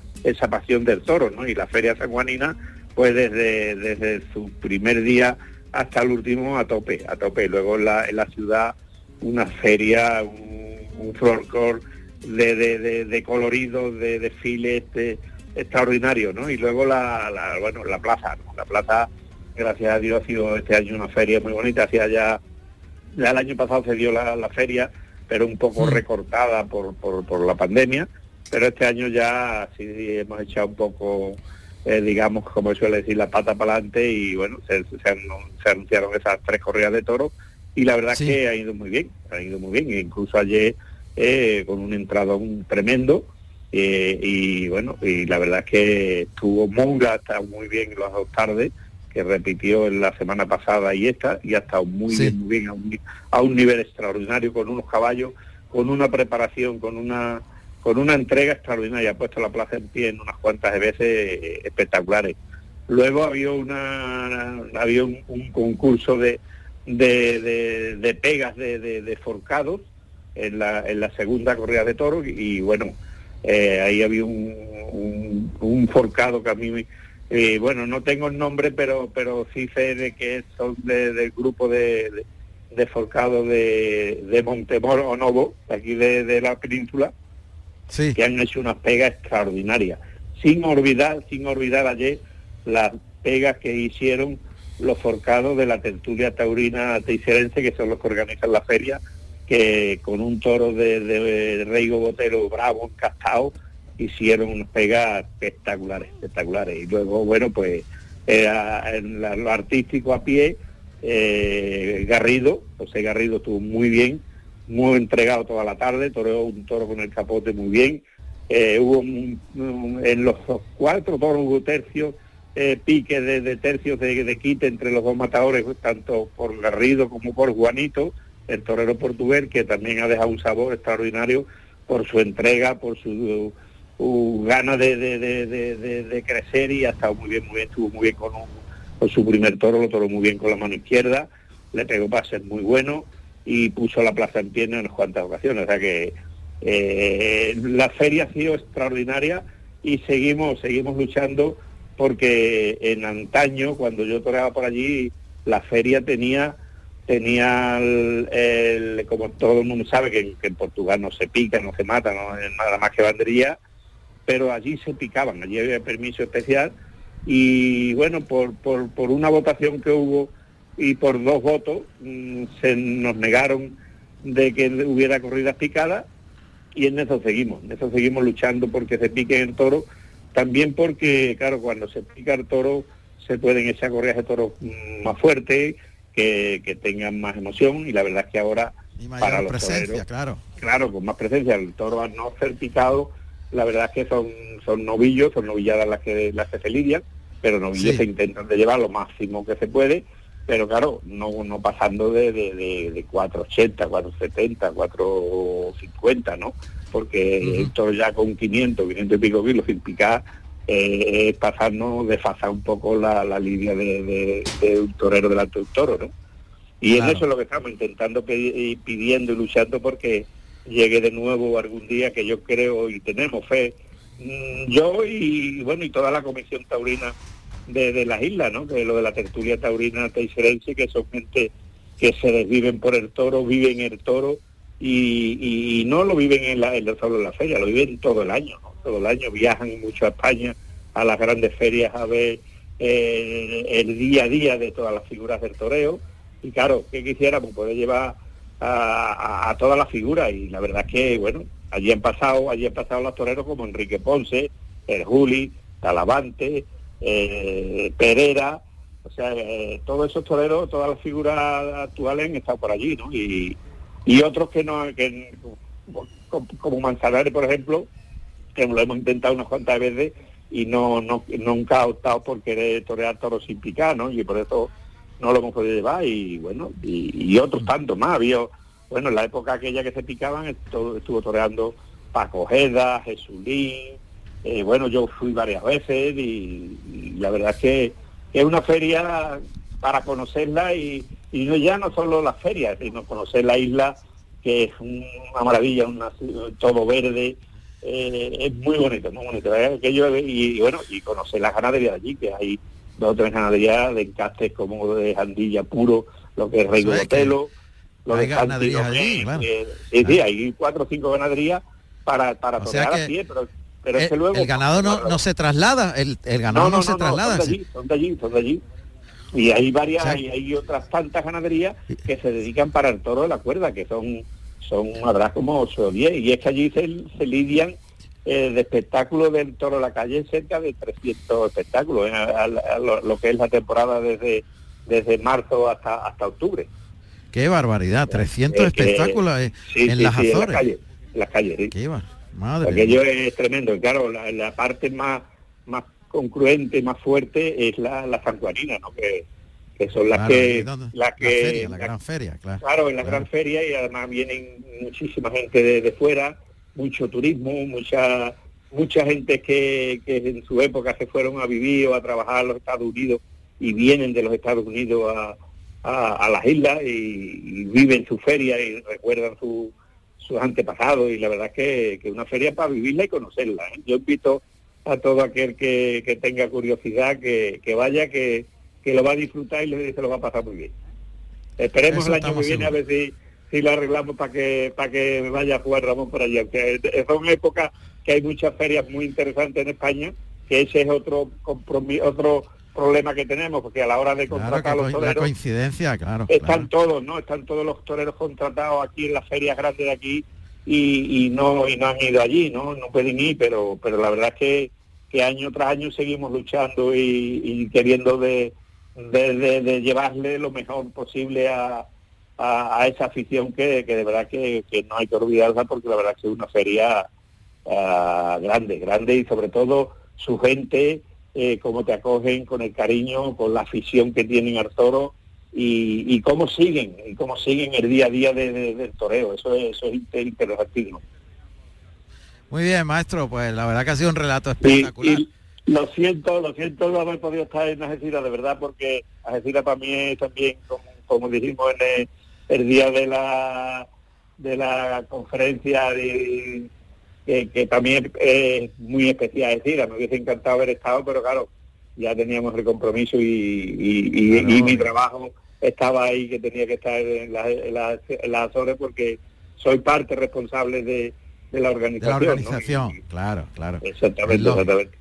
pasión del toro, ¿no? Y la feria sanjuanina, pues desde su primer día hasta el último a tope. Luego en la ciudad una feria, un folclore de colorido, de desfiles extraordinario, ¿no? Y luego la plaza, ¿no? La plaza, gracias a Dios, ha sido este año una feria muy bonita. Hacia ya el año pasado se dio la feria, pero un poco recortada por la pandemia, pero este año ya sí hemos echado un poco, digamos, como suele decir, la pata para adelante, y bueno, se anunciaron esas 3 corridas de toros, y la verdad es que ha ido muy bien, incluso ayer con un entradón tremendo, y bueno, y la verdad es que estuvo Moura, está muy bien las 2 tardes, que repitió en la semana pasada y esta, y ha estado muy bien, a un nivel extraordinario, con unos caballos, con una preparación, con una entrega extraordinaria, ha puesto la plaza en pie en unas cuantas de veces espectaculares. Luego había un concurso de pegas de forcados en la segunda corrida de toros, y bueno, ahí había un forcado que a mí bueno, no tengo el nombre, pero sí sé de que son del grupo de forcados de Montemoro o Novo, aquí de la península, sí, que han hecho unas pegas extraordinarias, sin olvidar ayer las pegas que hicieron los forcados de la tertulia taurina teiserense, que son los que organizan la feria, que con un toro de Reigo Botero bravo, encastado, hicieron unas pegas espectaculares. Y luego, bueno, pues lo artístico a pie, José Garrido estuvo muy bien, muy entregado toda la tarde, toreó un toro con el capote muy bien, hubo en los 4 toros hubo tercios, pique de tercios de quite entre los dos matadores, tanto por Garrido como por Juanito, el torero portugués, que también ha dejado un sabor extraordinario por su entrega, por su gana de crecer, y ha estado muy bien, estuvo muy bien con su primer toro, lo toró muy bien con la mano izquierda, le pegó pases muy buenos y puso la plaza en pie en unas cuantas ocasiones, o sea que la feria ha sido extraordinaria y seguimos luchando, porque en antaño, cuando yo toreaba por allí, la feria tenía tenía el como todo el mundo sabe que en Portugal no se pica, no se mata, no es nada más que banderilla, pero allí se picaban, allí había permiso especial. Y bueno, por una votación que hubo y por 2 votos se nos negaron de que hubiera corridas picadas, y en eso seguimos luchando porque se pique el toro, también porque claro, cuando se pica el toro se pueden echar corridas de toros más fuertes, que tengan más emoción, y la verdad es que ahora y mayor para los presencia, toreros, claro, con más presencia. El toro, al no ser picado, la verdad es que son novillos, son novilladas las que se lidian, pero novillos sí. Se intentan de llevar lo máximo que se puede, pero claro, no pasando de 480, 470, 450, ¿no? Porque el toro ya con 500, 500 y pico kilos sin picar, pasarnos, desfasar un poco la línea de un torero delante de un toro, ¿no? Y claro. En eso es lo que estamos intentando, pidiendo y luchando porque llegue de nuevo algún día, que yo creo y tenemos fe, yo y toda la comisión taurina de las islas, ¿no? Que lo de la tertulia taurina teiserense, que son gente que se desviven por el toro, viven el toro y no lo viven solo en la feria, lo viven todo el año, ¿no? Todo el año viajan mucho a España, a las grandes ferias, a ver el día a día de todas las figuras del toreo. Y claro, ¿qué quisiéramos? Poder llevar a todas las figuras. Y la verdad es que, bueno, allí han pasado los toreros como Enrique Ponce, El Juli, Talavante, Perera. O sea, todos esos toreros, todas las figuras actuales han estado por allí, ¿no? Y otros que no, que como Manzanares, por ejemplo, que lo hemos intentado unas cuantas veces y nunca ha optado por querer torear toros sin picar, ¿no? Y por eso no lo hemos podido llevar y otros tantos más. Había, en la época aquella que se picaban estuvo toreando Paco Ojeda, Jesulín, yo fui varias veces y la verdad es que es una feria para conocerla y no, ya no solo las ferias, sino conocer la isla, que es una maravilla, todo verde. Es muy bonito y conocer las ganaderías de allí, que hay 2 o 3 ganaderías de encastes como de Jandilla puro, lo que es Rey Gotelo, los ganaderías allí, claro. Sí, hay 4 o 5 ganaderías para torear a pie, pero es que luego el ganado no se traslada, el ganado no se traslada. Son de allí. Y hay varias, hay otras tantas ganaderías que se dedican para el toro de la cuerda, que son habrá como 8 o 10, y es que allí se lidian de espectáculos del toro de la calle, cerca de 300 espectáculos lo que es la temporada desde marzo hasta octubre. Qué barbaridad, 300 espectáculos en las Azores, en las calles, sí. Qué va, madre. Aquello es tremendo. Y claro, la parte más concluente, más fuerte es la sanjuanina, ¿no? Que son las, claro, la gran feria, claro. Claro, en la gran feria, y además vienen muchísima gente de fuera, mucho turismo, mucha gente que en su época se fueron a vivir o a trabajar a los Estados Unidos y vienen de los Estados Unidos a las islas y viven su feria y recuerdan sus antepasados, y la verdad es que una feria para vivirla y conocerla, ¿eh? Yo invito a todo aquel que tenga curiosidad que vaya, que lo va a disfrutar y se lo va a pasar muy bien. Esperemos eso el año que viene, seguros. A ver si lo arreglamos para que vaya a jugar Ramón por allá. Porque son épocas que hay muchas ferias muy interesantes en España, que ese es otro compromiso, otro problema que tenemos, porque a la hora de contratar a los toreros... La coincidencia, claro. Están todos, ¿no? Están todos los toreros contratados aquí en las ferias grandes de aquí y no han ido allí, ¿no? No pueden ir, pero la verdad es que año tras año seguimos luchando y queriendo de llevarle lo mejor posible a esa afición que de verdad que no hay que olvidarla, porque la verdad que es una feria grande, y sobre todo su gente, cómo te acogen, con el cariño, con la afición que tienen al toro y cómo siguen el día a día del toreo. Eso es interesantísimo. Muy bien, maestro, pues la verdad que ha sido un relato espectacular. Lo siento no haber podido estar en Algeciras, de verdad, porque Algeciras para mí es también, como dijimos en el día de la conferencia, que para mí es muy especial Algeciras. Me hubiese encantado haber estado, pero claro, ya teníamos el compromiso y mi trabajo estaba ahí, que tenía que estar en las Azores, porque soy parte responsable de la organización. De la organización, ¿no? Claro. Exactamente.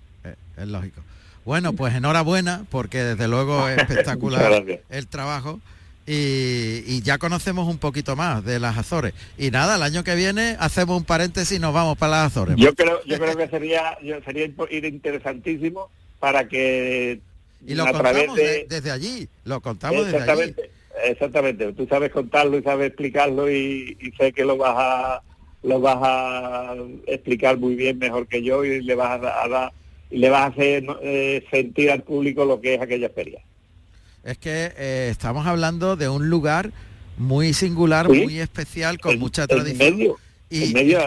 Es lógico. Bueno, pues enhorabuena, porque desde luego es espectacular el trabajo. Y ya conocemos un poquito más de las Azores. Y nada, el año que viene hacemos un paréntesis y nos vamos para las Azores. Yo creo que sería interesantísimo para que... Y lo contamos desde allí, lo contamos desde allí. Exactamente, tú sabes contarlo y sabes explicarlo y sé que lo vas a explicar muy bien, mejor que yo, y le vas a hacer sentir al público lo que es aquella feria. Es que estamos hablando de un lugar muy singular, ¿sí?, muy especial, con mucha tradición. En medio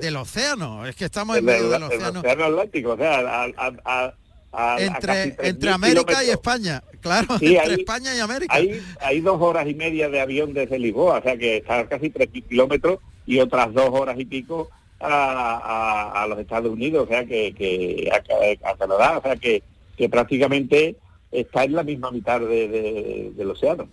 del océano. Es que estamos en medio del océano. El océano Atlántico, o sea, entre América y España. Claro, sí, entre España y América. Hay 2 horas y media de avión desde Lisboa, o sea que está casi 3 kilómetros, y otras 2 horas y pico a los Estados Unidos, o sea que a Canadá, o sea que prácticamente... está en la misma mitad del océano.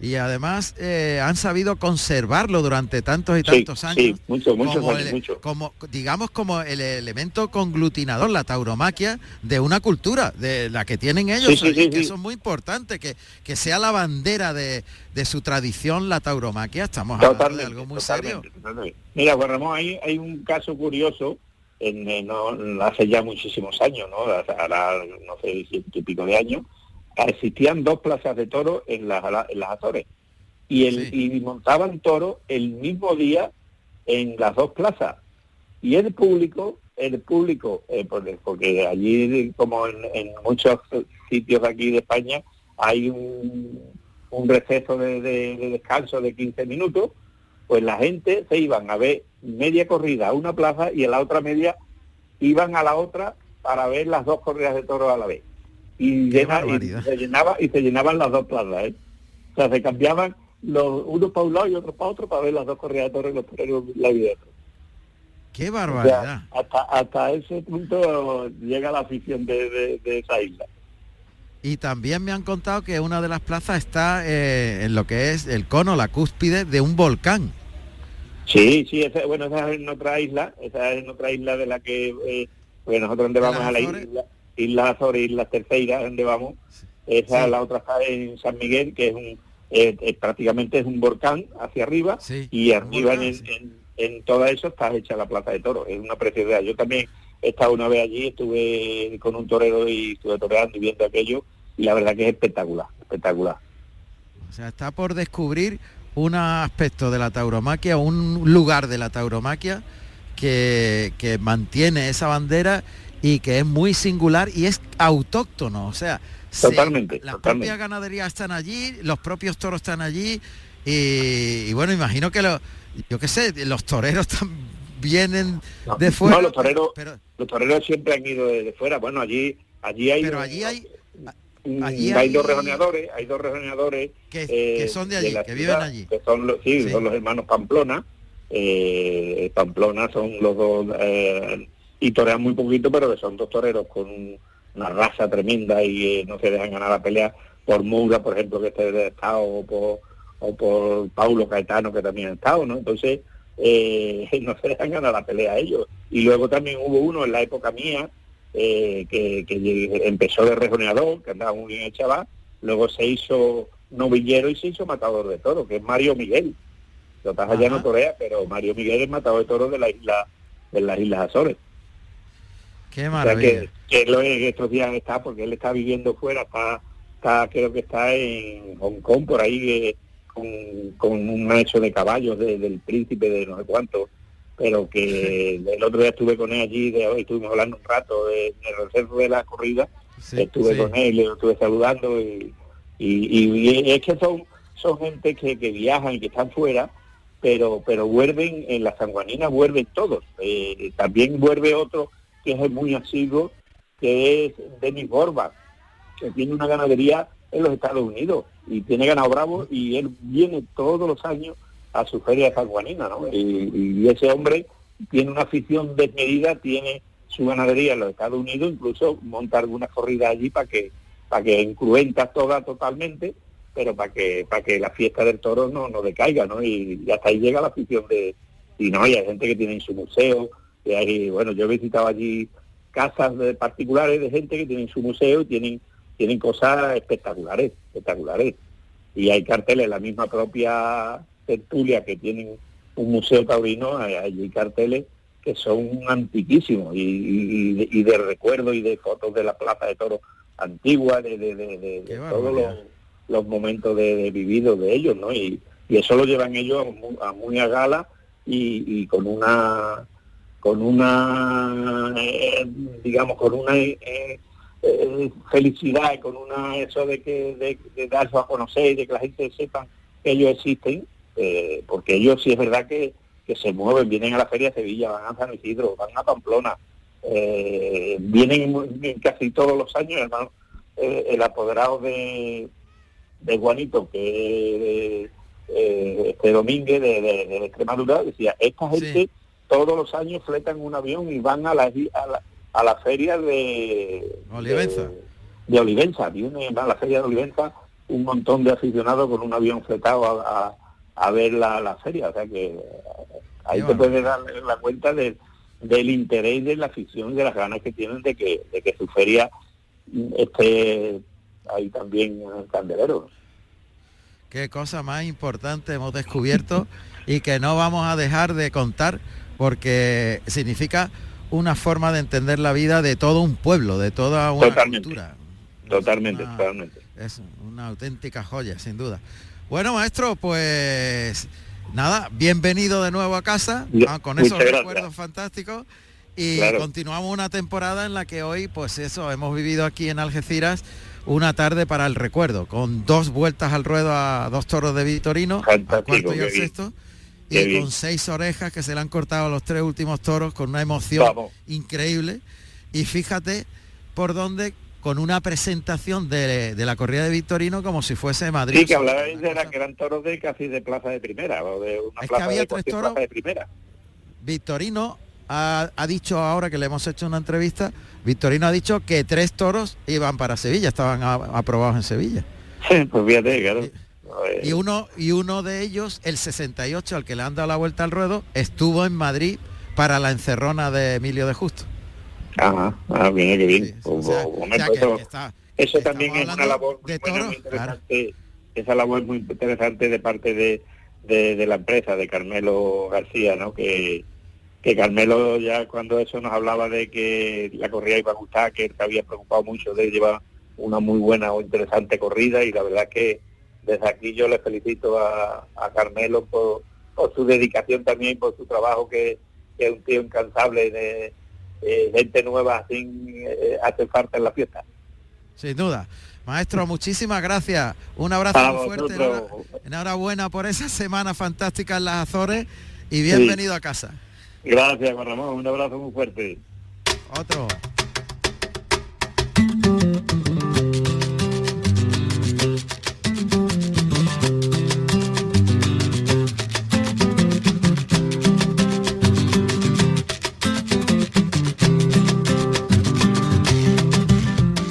Y además han sabido conservarlo durante tantos años. Sí, muchos años. Como el elemento conglutinador, la tauromaquia, de una cultura, de la que tienen ellos. Eso es muy importante, que sea la bandera de su tradición, la tauromaquia. Estamos hablando de algo muy serio. Mira, Juan Ramón, hay un caso curioso. Hace ya muchísimos años, ¿no? Ahora, no sé, 100 y pico de años, existían 2 plazas de toros en las Azores. Y montaban toros el mismo día en las 2 plazas. Y el público, porque allí, como en muchos sitios aquí de España, hay un receso de descanso de 15 minutos, pues la gente se iban a ver media corrida a una plaza y en la otra media iban a la otra para ver las 2 corridas de toros a la vez. Y se llenaban las 2 plazas, ¿eh? O sea, se cambiaban unos para un lado y otros para otro para ver las 2 corridas de toros y los toreros la vida. ¡Qué barbaridad! O sea, hasta ese punto llega la afición de esa isla. Y también me han contado que una de las plazas está en lo que es el cono, la cúspide de un volcán. Sí, esa es en otra isla, de la que nosotros donde vamos a la isla Azores, Islas Terceiras, donde vamos. Esa, sí. La otra está en San Miguel, que es prácticamente es un volcán hacia arriba, sí, y arriba volcán, en todo eso está hecha la plaza de toros. Es una preciosidad. Yo también he estado una vez allí, estuve con un torero y estuve toreando y viendo aquello, y la verdad que es espectacular. O sea, está por descubrir un aspecto de la tauromaquia, un lugar de la tauromaquia que mantiene esa bandera y que es muy singular y es autóctono, o sea, totalmente. Propias ganaderías están allí, los propios toros están allí y bueno, imagino que los toreros vienen de fuera. No, los toreros siempre han ido de fuera. Bueno, allí hay... Pero allí hay 2 rejoneadores, que son de allí, que viven allí. Que son son los hermanos Pamplona. Pamplona son los dos, y torean muy poquito, pero que son 2 toreros con una raza tremenda y no se dejan ganar la pelea por Moura, por ejemplo, que está de Estado, o por Paulo Caetano, que también ha estado, ¿no? Entonces, no se dejan ganar la pelea a ellos. Y luego también hubo uno en la época mía, que empezó de rejoneador, que andaba muy bien el chaval, luego se hizo novillero y se hizo matador de toros, que es Mario Miguel. Lo pasa ya no torea, pero Mario Miguel es matador de toros de las Islas Azores. Qué maravilla. O sea que lo en estos días está, porque él está viviendo fuera, creo que está en Hong Kong, por ahí, con un macho de caballos del príncipe de no sé cuánto. Pero que el otro día estuve con él allí, hoy estuvimos hablando un rato del reservo de la corrida, con él, le estuve saludando y es que son gente que viajan y que están fuera, pero vuelven, en las sanjuaninas vuelven todos, también vuelve otro que es muy asiduo, que es Denis Borba, que tiene una ganadería en los Estados Unidos y tiene ganado bravo y él viene todos los años a su feria de sanjuanina, ¿no? Y ese hombre tiene una afición desmedida, tiene su ganadería en los Estados Unidos, incluso monta algunas corridas allí para que incruentas todas totalmente, pero para que la fiesta del toro no decaiga, ¿no? Y hasta ahí llega la afición de... Y no, y hay gente que tiene en su museo, y hay, bueno, yo he visitado allí casas de particulares de gente que tienen su museo y tienen cosas espectaculares. Y hay carteles, la misma propia tertulia que tienen un museo taurino, hay carteles que son antiquísimos y de recuerdo y de fotos de la plaza de toros antigua, de todos los momentos de vividos de ellos, ¿no? Y eso lo llevan ellos a muy a gala y con una felicidad, con una eso de darse a conocer y de que la gente sepa que ellos existen, porque ellos sí es verdad que se mueven, vienen a la Feria de Sevilla, van a San Isidro, van a Pamplona, vienen casi todos los años, hermano. El apoderado de Juanito, que este Domínguez de Extremadura, decía, esta gente sí, todos los años fletan un avión y van a la feria de Olivenza. De Olivenza, vienen a la feria de Olivenza un montón de aficionados con un avión fletado a ver la feria, o sea que ahí te puedes dar la cuenta del interés de la afición y de las ganas que tienen de que su feria esté ahí también en el candelero. Qué cosa más importante hemos descubierto y que no vamos a dejar de contar, porque significa una forma de entender la vida de todo un pueblo, de toda una cultura. Totalmente. Es una auténtica joya, sin duda. Bueno, maestro, pues nada, bienvenido de nuevo a casa, con esos recuerdos fantásticos. Y continuamos una temporada en la que hoy, pues eso, hemos vivido aquí en Algeciras una tarde para el recuerdo, con dos vueltas al ruedo a dos toros de Victorino, al cuarto y al sexto, y con 6 orejas que se le han cortado a los 3 últimos toros, con una emoción increíble. Y fíjate por dónde, con una presentación de la corrida de Victorino como si fuese Madrid. Sí, que hablabais de la gran toros de casi de plaza de primera, o de una es plaza, que había de 3 toros, plaza de primera. Victorino ha dicho ahora que le hemos hecho una entrevista, Victorino ha dicho que 3 toros iban para Sevilla, estaban aprobados en Sevilla. Sí, pues fíjate, claro. Y uno de ellos, el 68, al que le han dado la vuelta al ruedo, estuvo en Madrid para la encerrona de Emilio de Justo. Ajá, bien, qué bien. Sí, eso también es una labor muy buena, muy interesante, esa labor muy interesante de parte de la empresa, de Carmelo García, ¿no? Que Carmelo ya cuando eso nos hablaba de que la corrida iba a gustar, que él se había preocupado mucho de llevar una muy buena o interesante corrida, y la verdad que desde aquí yo le felicito a Carmelo por su dedicación también, por su trabajo, que es un tío incansable de gente nueva, sin hacer falta en la fiesta. Sin duda. Maestro, muchísimas gracias. Un abrazo muy fuerte. Enhorabuena por esa semana fantástica en las Azores y bienvenido a casa. Gracias, Juan Ramón. Un abrazo muy fuerte. Otro.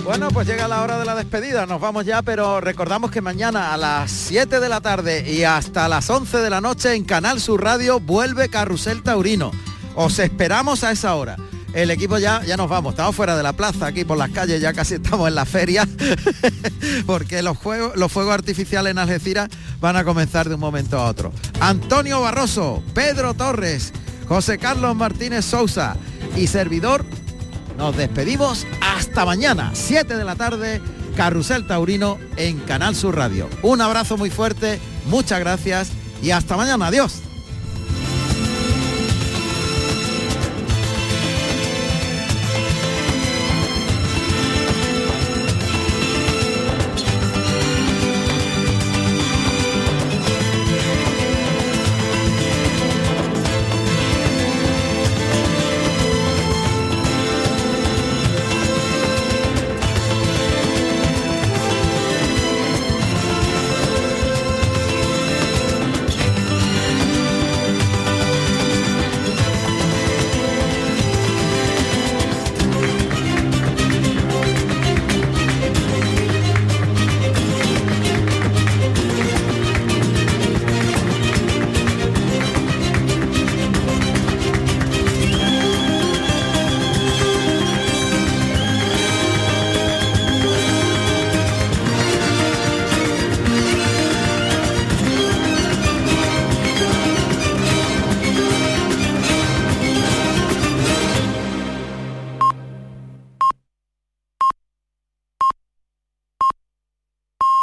Bueno, pues llega la hora de la despedida. Nos vamos ya, pero recordamos que mañana a las 7 de la tarde y hasta las 11 de la noche en Canal Sur Radio vuelve Carrusel Taurino. Os esperamos a esa hora. El equipo ya nos vamos, estamos fuera de la plaza, aquí por las calles, ya casi estamos en la feria, porque los fuegos artificiales en Algeciras van a comenzar de un momento a otro. Antonio Barroso, Pedro Torres, José Carlos Martínez Sousa y servidor, nos despedimos hasta mañana, 7 de la tarde, Carrusel Taurino en Canal Sur Radio. Un abrazo muy fuerte, muchas gracias y hasta mañana, adiós.